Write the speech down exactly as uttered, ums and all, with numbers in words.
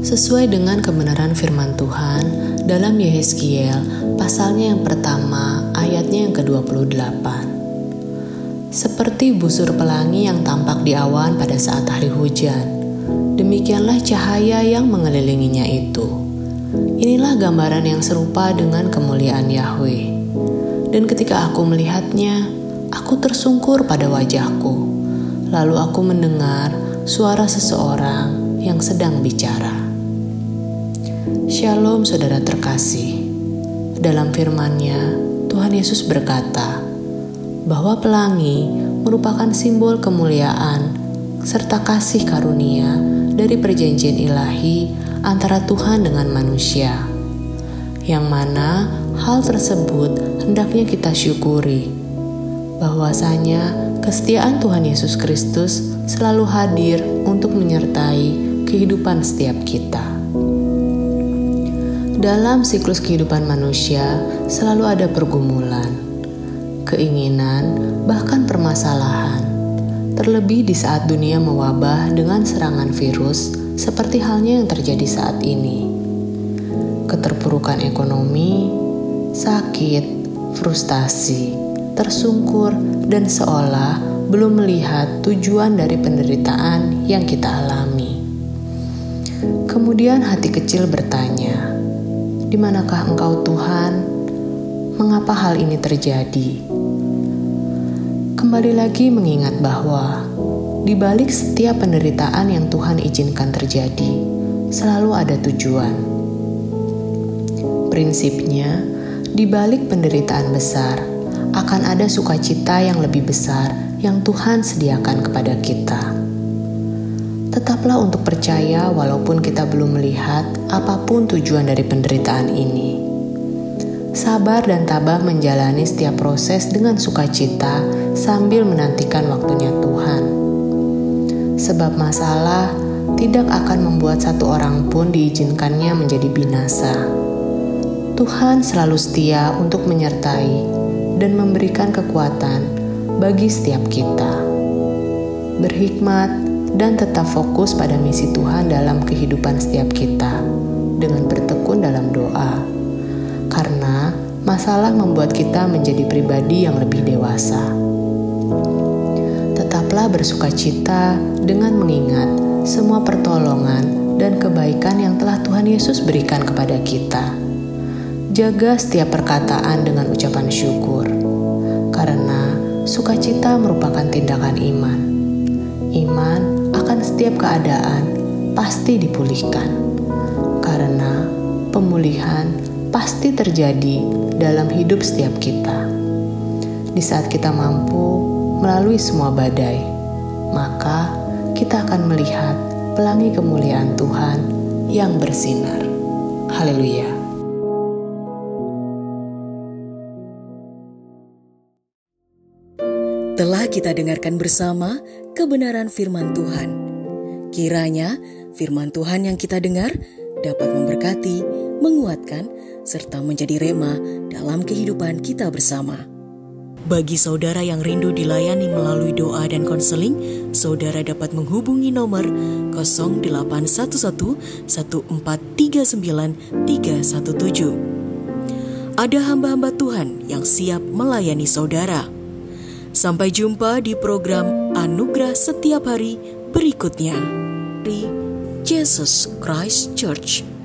Sesuai dengan kebenaran firman Tuhan dalam Yehezkiel pasalnya yang pertama ayatnya yang kedua puluh delapan. Seperti busur pelangi yang tampak di awan pada saat hari hujan, demikianlah cahaya yang mengelilinginya itu. Inilah gambaran yang serupa dengan kemuliaan Yahweh. Dan ketika aku melihatnya, aku tersungkur pada wajahku. Lalu aku mendengar suara seseorang yang sedang bicara. Shalom saudara terkasih. Dalam firman-Nya, Tuhan Yesus berkata bahwa pelangi merupakan simbol kemuliaan serta kasih karunia dari perjanjian ilahi antara Tuhan dengan manusia, yang mana hal tersebut hendaknya kita syukuri, bahwasanya kesetiaan Tuhan Yesus Kristus selalu hadir untuk menyertai kehidupan setiap kita. Dalam siklus kehidupan manusia selalu ada pergumulan, keinginan, bahkan permasalahan. Terlebih di saat dunia mewabah dengan serangan virus seperti halnya yang terjadi saat ini. Keterpurukan ekonomi, sakit, frustasi, tersungkur, dan seolah belum melihat tujuan dari penderitaan yang kita alami. Kemudian hati kecil bertanya, "Di manakah Engkau Tuhan? Mengapa hal ini terjadi?" Kembali lagi mengingat bahwa di balik setiap penderitaan yang Tuhan izinkan terjadi, selalu ada tujuan. Prinsipnya, di balik penderitaan besar, akan ada sukacita yang lebih besar yang Tuhan sediakan kepada kita. Tetaplah untuk percaya walaupun kita belum melihat apapun tujuan dari penderitaan ini. Sabar dan tabah menjalani setiap proses dengan sukacita sambil menantikan waktunya Tuhan. Sebab masalah tidak akan membuat satu orang pun diizinkannya menjadi binasa. Tuhan selalu setia untuk menyertai dan memberikan kekuatan bagi setiap kita. Berhikmat dan tetap fokus pada misi Tuhan dalam kehidupan setiap kita dengan bertekun dalam doa. Karena masalah membuat kita menjadi pribadi yang lebih dewasa. Tetaplah bersukacita dengan mengingat semua pertolongan dan kebaikan yang telah Tuhan Yesus berikan kepada kita. Jaga setiap perkataan dengan ucapan syukur, karena sukacita merupakan tindakan iman. Iman akan setiap keadaan pasti dipulihkan, karena pemulihan pasti terjadi dalam hidup setiap kita. Di saat kita mampu melalui semua badai, maka kita akan melihat pelangi kemuliaan Tuhan yang bersinar. Haleluya. Telah kita dengarkan bersama kebenaran firman Tuhan. Kiranya firman Tuhan yang kita dengar dapat memberkati, menguatkan, serta menjadi rema dalam kehidupan kita bersama. Bagi saudara yang rindu dilayani melalui doa dan konseling, saudara dapat menghubungi nomor nol delapan satu satu, satu empat tiga sembilan, tiga satu tujuh. Ada hamba-hamba Tuhan yang siap melayani saudara. Sampai jumpa di program Anugerah Setiap Hari berikutnya di Jesus Christ Church.